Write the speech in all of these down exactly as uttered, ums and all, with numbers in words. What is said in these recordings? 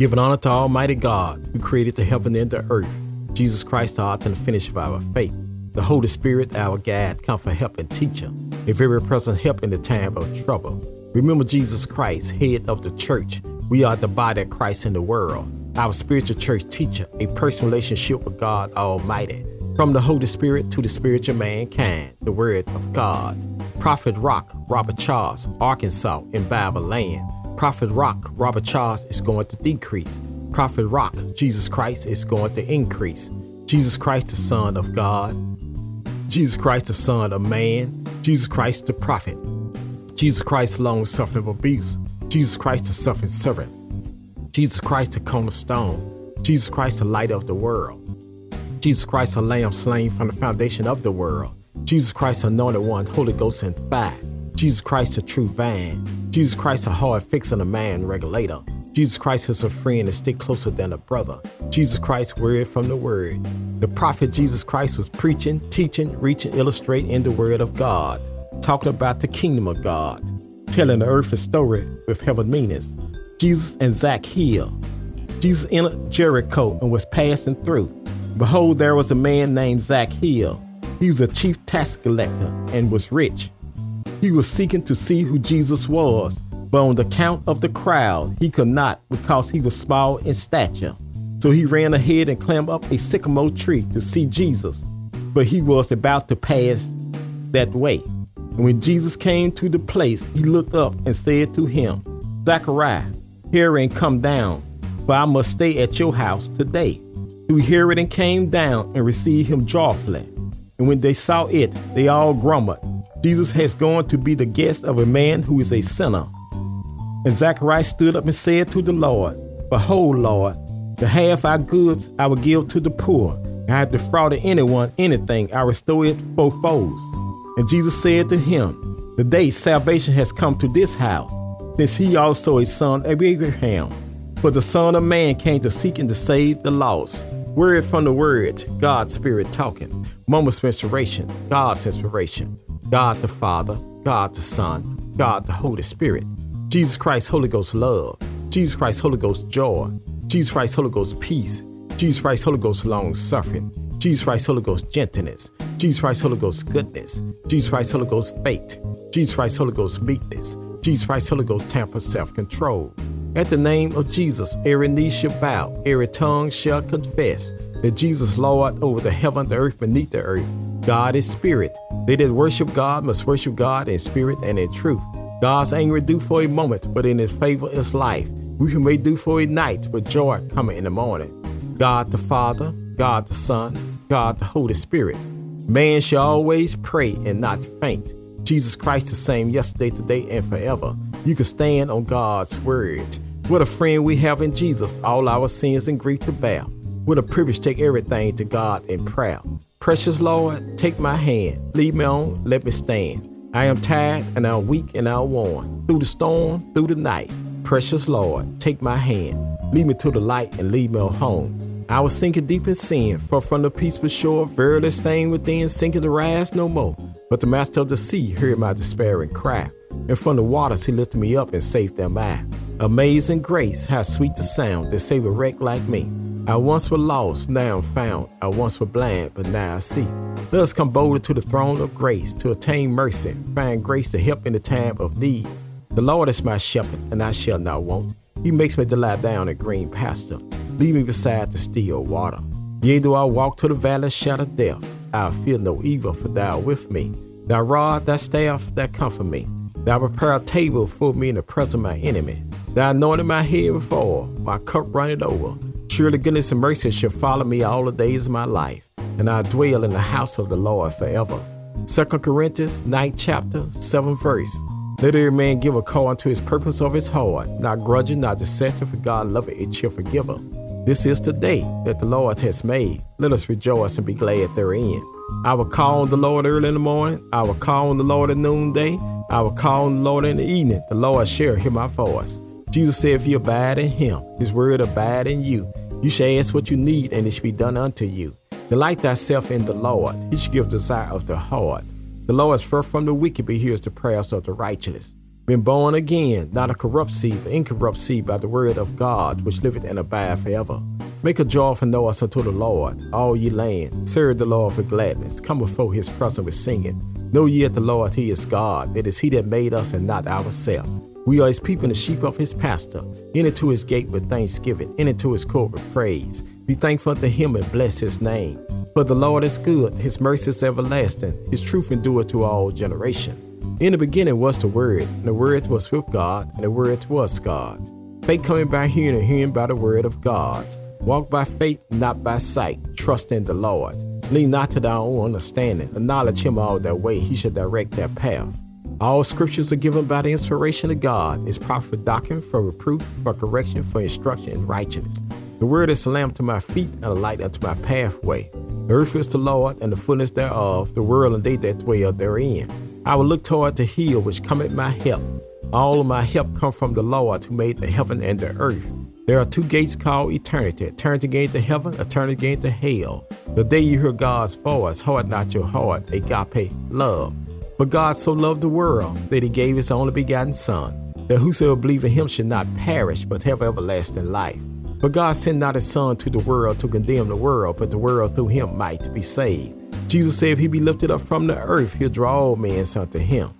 Giving honor to Almighty God, who created the heaven and the earth, Jesus Christ, the author and finisher of our faith, the Holy Spirit, our guide, comfort, help, and teacher, a very present help in the time of trouble. Remember Jesus Christ, head of the church. We are the body of Christ in the world. Our spiritual church teacher, a personal relationship with God Almighty. From the Holy Spirit to the spiritual mankind, the Word of God. Prophet Rock, Robert Charles, Arkansas, in Bible land. Prophet Rock, Robert Charles is going to decrease. Prophet Rock, Jesus Christ is going to increase. Jesus Christ, the Son of God. Jesus Christ, the Son of Man. Jesus Christ, the Prophet. Jesus Christ, long-suffering of abuse. Jesus Christ, the suffering servant. Jesus Christ, the cornerstone. Jesus Christ, the light of the world. Jesus Christ, the Lamb slain from the foundation of the world. Jesus Christ, anointed one, Holy Ghost and fire. Jesus Christ, the true vine. Jesus Christ, a hard fix and a man regulator. Jesus Christ is a friend and stick closer than a brother. Jesus Christ, word from the word. The prophet Jesus Christ was preaching, teaching, reaching, illustrating in the word of God. Talking about the kingdom of God. Telling the earthly story with heaven meanings. Jesus and Zacchaeus. Jesus entered Jericho and was passing through. Behold, there was a man named Zacchaeus. He was a chief tax collector and was rich. He was seeking to see who Jesus was, but on the account of the crowd, he could not because he was small in stature. So he ran ahead and climbed up a sycamore tree to see Jesus, but he was about to pass that way. And when Jesus came to the place, he looked up and said to him, Zachariah, hurry and come down, for I must stay at your house today. So he hurried and came down and received him joyfully. And when they saw it, they all grumbled, Jesus has gone to be the guest of a man who is a sinner. And Zacharias stood up and said to the Lord, Behold, Lord, the half our goods I will give to the poor. And I have defrauded anyone, anything, I restore it fourfold. And Jesus said to him, Today salvation has come to this house, since he also is son of Abraham. For the Son of Man came to seek and to save the lost. Word from the word, God's Spirit talking. Moments of inspiration, God's inspiration. God the Father, God the Son, God the Holy Spirit. Jesus Christ, Holy Ghost love. Jesus Christ, Holy Ghost joy. Jesus Christ, Holy Ghost peace. Jesus Christ, Holy Ghost long suffering. Jesus Christ, Holy Ghost gentleness. Jesus Christ, Holy Ghost goodness. Jesus Christ, Holy Ghost faith. Jesus Christ, Holy Ghost meekness. Jesus Christ, Holy Ghost temper, self-control. At the name of Jesus, every knee shall bow, every tongue shall confess that Jesus Lord over the heaven, the earth, beneath the earth. God is spirit. They that worship God must worship God in spirit and in truth. God's anger is due for a moment, but in his favor is life. We may do for a night, but joy coming in the morning. God the Father, God the Son, God the Holy Spirit. Man shall always pray and not faint. Jesus Christ the same yesterday, today, and forever. You can stand on God's word. What a friend we have in Jesus, all our sins and grief to bear. What a privilege to take everything to God in prayer. Precious Lord, take my hand. Lead me on, let me stand. I am tired and I'm weak and I'm worn. Through the storm, through the night. Precious Lord, take my hand. Lead me to the light and lead me home. I was sinking deep in sin, for from the peaceful shore, verily staying within, sinking to rise no more. But the master of the sea heard my despairing cry. And from the waters he lifted me up and saved them I. Amazing grace, how sweet the sound that saved a wreck like me. I once were lost, now I'm found. I once were blind, but now I see. Let us come boldly to the throne of grace to attain mercy, find grace to help in the time of need. The Lord is my shepherd, and I shall not want. He makes me to lie down in green pasture. Lead me beside the still water. Yea, do I walk to the valley of shadow of death. I fear no evil, for thou art with me. Thy rod, thy staff, that comfort me. Thou prepare a table for me in the presence of my enemy. Thou anointed my head with oil, my cup runneth over. Surely goodness and mercy shall follow me all the days of my life, and I dwell in the house of the Lord forever. Second Corinthians, ninth chapter, seventh verse. Let every man give according to his purpose of his heart, not grudging, not dissenting, for God loveth a cheerful giver. This is the day that the Lord has made. Let us rejoice and be glad therein. I will call on the Lord early in the morning. I will call on the Lord at noonday. I will call on the Lord in the evening. The Lord shall hear my voice. Jesus said, if you abide in him, his word abide in you. You shall ask what you need, and it shall be done unto you. Delight thyself in the Lord. He shall give desire of the heart. The Lord is far from the wicked, but hears the prayers of the righteous. been born again, not a corrupt seed, but incorrupt seed by the word of God, which liveth and abideth forever. Make a joyful noise unto the Lord, all ye land. Serve the Lord with gladness. Come before his presence with singing. Know ye that the Lord, he is God. It is he that made us and not ourselves. We are his people and the sheep of his pasture. Enter into his gate with thanksgiving. Enter into his court with praise. Be thankful unto him and bless his name. For the Lord is good. His mercy is everlasting. His truth endureth to all generations. In the beginning was the Word, and the Word was with God, and the Word was God. Faith coming by hearing, and hearing by the Word of God. Walk by faith, not by sight. Trust in the Lord. Lean not to thy own understanding. Acknowledge him all their way. He shall direct their path. All scriptures are given by the inspiration of God. It's proper for doctrine, for reproof, for correction, for instruction in righteousness. The Word is a lamp to my feet, and a light unto my pathway. The earth is the Lord, and the fullness thereof, the world and they that dwell therein. I will look toward the hill which cometh my help. All of my help come from the Lord who made the heaven and the earth. There are two gates called eternity, eternity gate to heaven, eternity gate to hell. The day you hear God's voice, harden not your heart, agape, love. But God so loved the world that he gave his only begotten Son, that whosoever believe in him should not perish, but have everlasting life. But God sent not his Son to the world to condemn the world, but the world through him might be saved. Jesus said if he be lifted up from the earth, he'll draw all men unto him.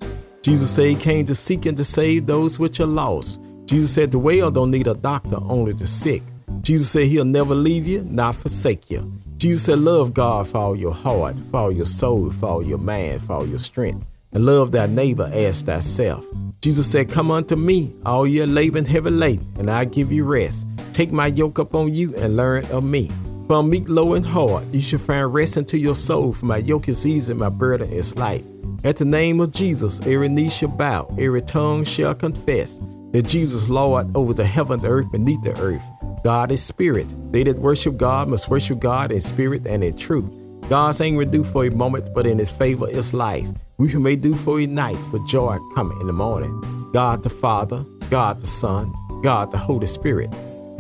Jesus said he came to seek and to save those which are lost. Jesus said the well don't need a doctor, only the sick. Jesus said he'll never leave you, not forsake you. Jesus said love God for all your heart, for all your soul, for all your mind, for all your strength. And love thy neighbor as thyself. Jesus said come unto me, all ye laboring heavy laden, and I give you rest. Take my yoke upon you and learn of me. For I'm meek, low, and hard, you shall find rest unto your soul, for my yoke is easy, my burden is light. At the name of Jesus, every knee shall bow, every tongue shall confess, that Jesus Lord over the heaven, the earth, beneath the earth. God is spirit. They that worship God must worship God in spirit and in truth. God's anger do for a moment, but in his favor is life. We may do for a night, but joy cometh in the morning. God the Father, God the Son, God the Holy Spirit.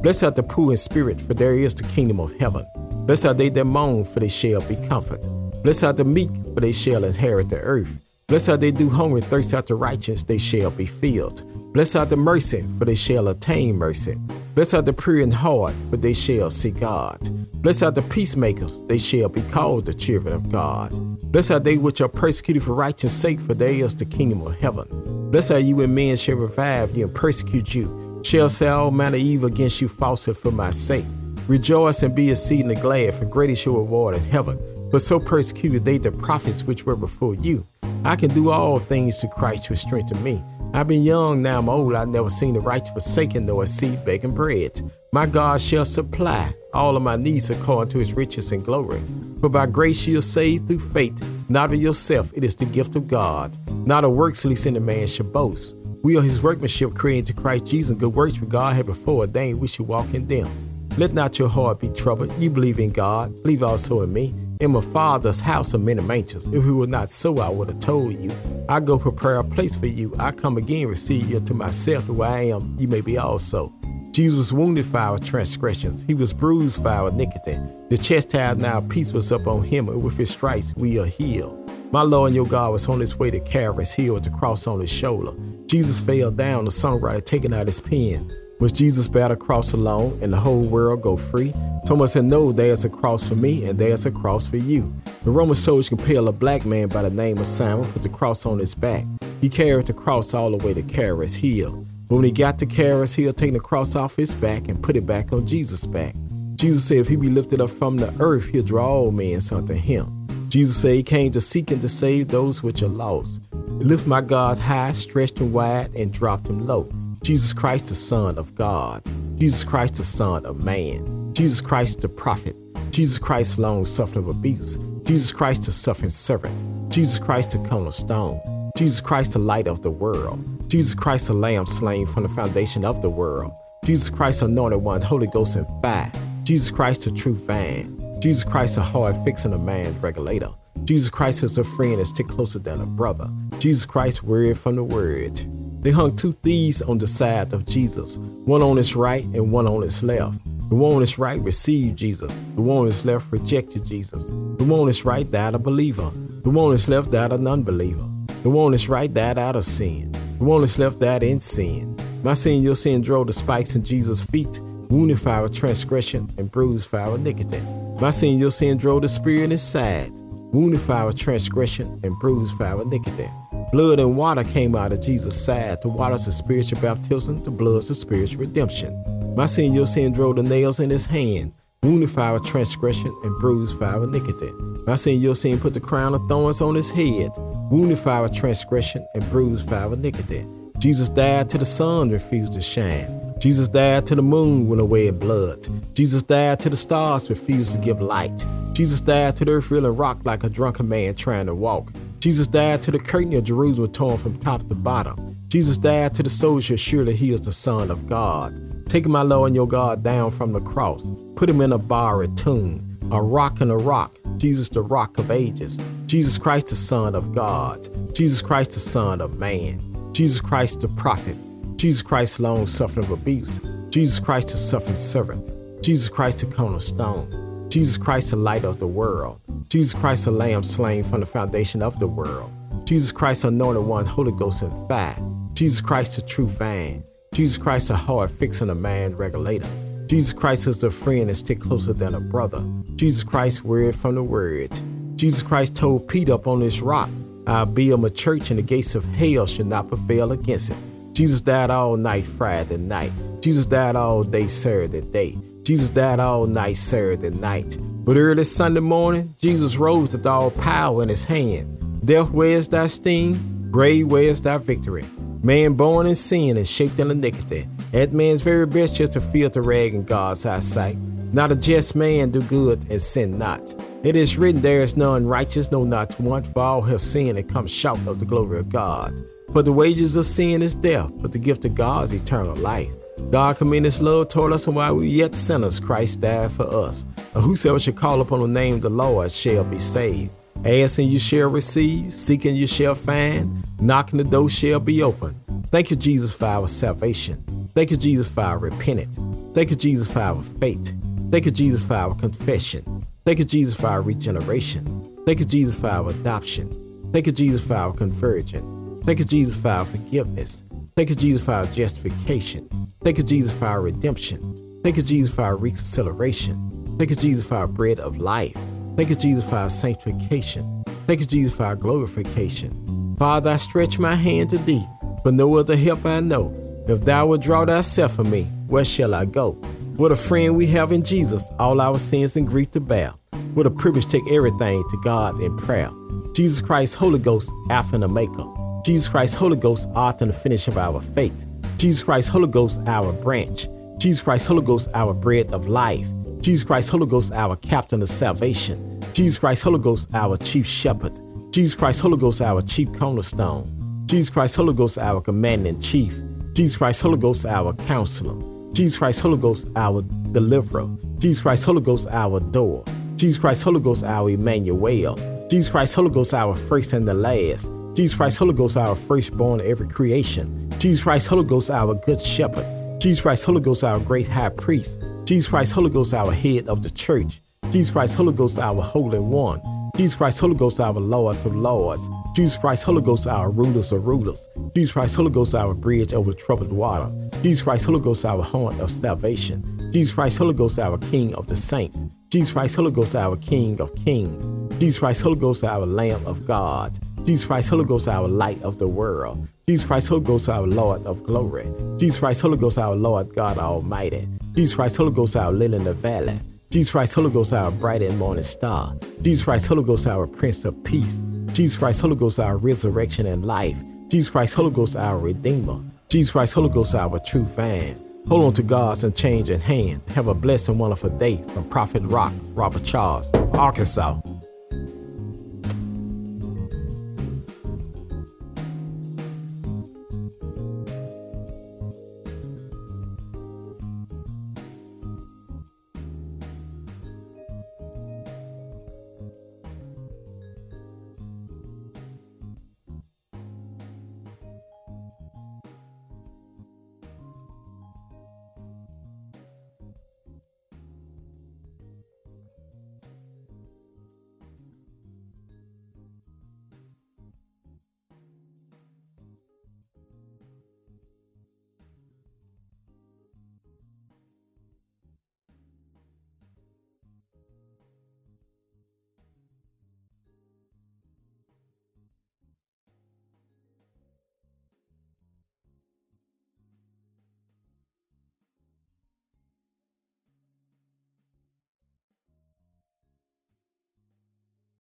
Blessed are the poor in spirit, for there is the kingdom of heaven. Blessed are they that mourn, for they shall be comforted. Blessed are the meek, for they shall inherit the earth. Blessed are they do hunger and thirst after righteousness, they shall be filled. Blessed are the mercy, for they shall attain mercy. Blessed are the pure in heart, for they shall see God. Blessed are the peacemakers, they shall be called the children of God. Blessed are they which are persecuted for righteousness' sake, for there is the kingdom of heaven. Blessed are you when men shall revive you and persecute you. Shall say all manner of evil against you falsely for my sake. Rejoice and be exceedingly glad, for great is your reward in heaven. But so persecuted they the prophets which were before you. I can do all things through Christ who strengthened me. I've been young, now I'm old. I've never seen the righteous forsaken, nor a seed begging bread. My God shall supply all of my needs according to his riches and glory. For by grace you are saved through faith, not of yourself. It is the gift of God, not of works, lest any man should boast. We are his workmanship, created to Christ Jesus, and good works which God had before ordained we should walk in them. Let not your heart be troubled. You believe in God, believe also in me. In my Father's house are many mansions. If it were not so, I would have told you. I go prepare a place for you. I come again, receive you to myself, where I am, you may be also. Jesus was wounded for our transgressions. He was bruised for our iniquity. The chastisement of our peace was upon him, and with his stripes we are healed. My Lord and your God was on his way to Calvary's hill with the cross on his shoulder. Jesus fell down, the songwriter taking out his pen. Was Jesus bare the cross alone and the whole world go free? Someone said, no, there's a cross for me and there's a cross for you. The Roman soldiers compelled a black man by the name of Simon with the cross on his back. He carried the cross all the way to Calvary's hill. But when he got to Calvary's hill, taking the cross off his back and put it back on Jesus' back. Jesus said if he be lifted up from the earth, he'll draw all men unto him. Jesus said he came to seek and to save those which are lost. Lift my God high, stretched him wide, and dropped him low. Jesus Christ, the Son of God. Jesus Christ, the Son of Man. Jesus Christ, the Prophet. Jesus Christ, long-suffering of abuse. Jesus Christ, the suffering servant. Jesus Christ, the cornerstone. Jesus Christ, the light of the world. Jesus Christ, the Lamb slain from the foundation of the world. Jesus Christ, anointed one, Holy Ghost and fire. Jesus Christ, the true vine. Jesus Christ, a hard fix and a mind regulator. Jesus Christ is a friend and stick closer than a brother. Jesus Christ, word from the word. They hung two thieves on the side of Jesus, one on his right and one on his left. The one on his right received Jesus. The one on his left rejected Jesus. The one on his right died a believer. The one on his left died an unbeliever. The one on his right died out of sin. Warnless left that in sin. My sin, your sin drove the spikes in Jesus' feet, wounded for our transgression and bruised for our iniquity. My sin, your sin drove the spirit inside, wounded for our transgression and bruised for our iniquity. Blood and water came out of Jesus' side. The water's the spiritual baptism, the blood's the spiritual redemption. My sin, your sin drove the nails in his hand, wounded for our transgression and bruised for our iniquity. My sin, your sin put the crown of thorns on his head, wounded for our transgression and bruised for our iniquity. Jesus died till the sun refused to shine. Jesus died till the moon went away in blood. Jesus died till the stars refused to give light. Jesus died till the earth really rocked like a drunken man trying to walk. Jesus died till the curtain of Jerusalem torn from top to bottom. Jesus died till the soldier assured that he is the Son of God. Take my Lord and your God down from the cross. Put him in a borrowed a tomb, a rock and a rock. Jesus, the rock of ages. Jesus Christ, the Son of God. Jesus Christ, the Son of Man. Jesus Christ, the prophet. Jesus Christ, long-suffering of abuse. Jesus Christ, the suffering servant. Jesus Christ, the cornerstone. Jesus Christ, the light of the world. Jesus Christ, the Lamb slain from the foundation of the world. Jesus Christ, anointed one, Holy Ghost and fire. Jesus Christ, the true vine. Jesus Christ, the heart fixing a mind regulator. Jesus Christ is a friend and stick closer than a brother. Jesus Christ, word from the word. Jesus Christ told Peter, up on this rock, I'll build my church and the gates of hell should not prevail against it. Jesus died all night Friday night. Jesus died all day Saturday day. Jesus died all night Saturday night. But early Sunday morning, Jesus rose with all power in his hand. Death, where is thy sting? Grave, where is thy victory? Man born in sin and shaped in iniquity. That man's very best just to feel the rag in God's eyesight. Not a just man do good and sin not. It is written, there is none righteous, no not one, for all have sinned and come short of the glory of God. For the wages of sin is death, but the gift of God is eternal life. God commended his love toward us, and while we were yet sinners, Christ died for us. And whosoever shall call upon the name of the Lord shall be saved. Ask and you shall receive, seek and you shall find, knocking the door shall be open. Thank you, Jesus, for our salvation. Thank you, Jesus, for our repentance. Thank you, Jesus, for our faith. Thank you, Jesus, for our confession. Thank you, Jesus, for our regeneration. Thank you, Jesus, for our adoption. Thank you, Jesus, for our conversion. Thank you, Jesus, for our forgiveness. Thank you, Jesus, for our justification. Thank you, Jesus, for our redemption. Thank you, Jesus, for our reconciliation. Thank you, Jesus, for our bread of life. Thank you, Jesus, for our sanctification. Thank you, Jesus, for our glorification. Father, I stretch my hand to thee, for no other help I know. If thou withdraw thyself from me, where shall I go? What a friend we have in Jesus, all our sins and grief to bear. What a privilege to take everything to God in prayer. Jesus Christ, Holy Ghost, Alpha and Omega. Jesus Christ, Holy Ghost, author and the finish of our faith. Jesus Christ, Holy Ghost, our branch. Jesus Christ, Holy Ghost, our bread of life. Jesus Christ, Holy Ghost, our captain of salvation. Jesus Christ, Holy Ghost, our chief shepherd. Jesus Christ, Holy Ghost, our chief cornerstone. Jesus Christ, Holy Ghost, our commander-in-chief. Jesus Christ, Holy Ghost, our counselor. Jesus Christ, Holy Ghost, our deliverer. Jesus Christ, Holy Ghost, our door. Jesus Christ, Holy Ghost, our Emmanuel. Jesus Christ, Holy Ghost, our first and the last. Jesus Christ, Holy Ghost, our firstborn of every creation. Jesus Christ, Holy Ghost, our good shepherd. Jesus Christ, Holy Ghost, our great high priest. Jesus Christ, Holy Ghost, our head of the church. Jesus Christ, Holy Ghost, our Holy One. Jesus Christ, Holy Ghost, our Lords of Lords. Jesus Christ, Holy Ghost, our rulers of rulers. Jesus Christ, Holy Ghost, our bridge over troubled water. Jesus Christ, Holy Ghost, our horn of salvation. Jesus Christ, Holy Ghost, our King of the saints. Jesus Christ, Holy Ghost, our King of kings. Jesus Christ, Holy Ghost, our Lamb of God. Jesus Christ, Holy Ghost, our light of the world. Jesus Christ, Holy Ghost, our Lord of glory. Jesus Christ, Holy Ghost, our Lord God Almighty. Jesus Christ, Holy Ghost, our lily in the valley. Jesus Christ, Holy Ghost, our bright and morning star. Jesus Christ, Holy Ghost, our Prince of Peace. Jesus Christ, Holy Ghost, our resurrection and life. Jesus Christ, Holy Ghost, our Redeemer. Jesus Christ, Holy Ghost, our true vine. Hold on to God's unchanging hand. Have a blessed and wonderful day from Prophet Rock, Robert Charles, Arkansas.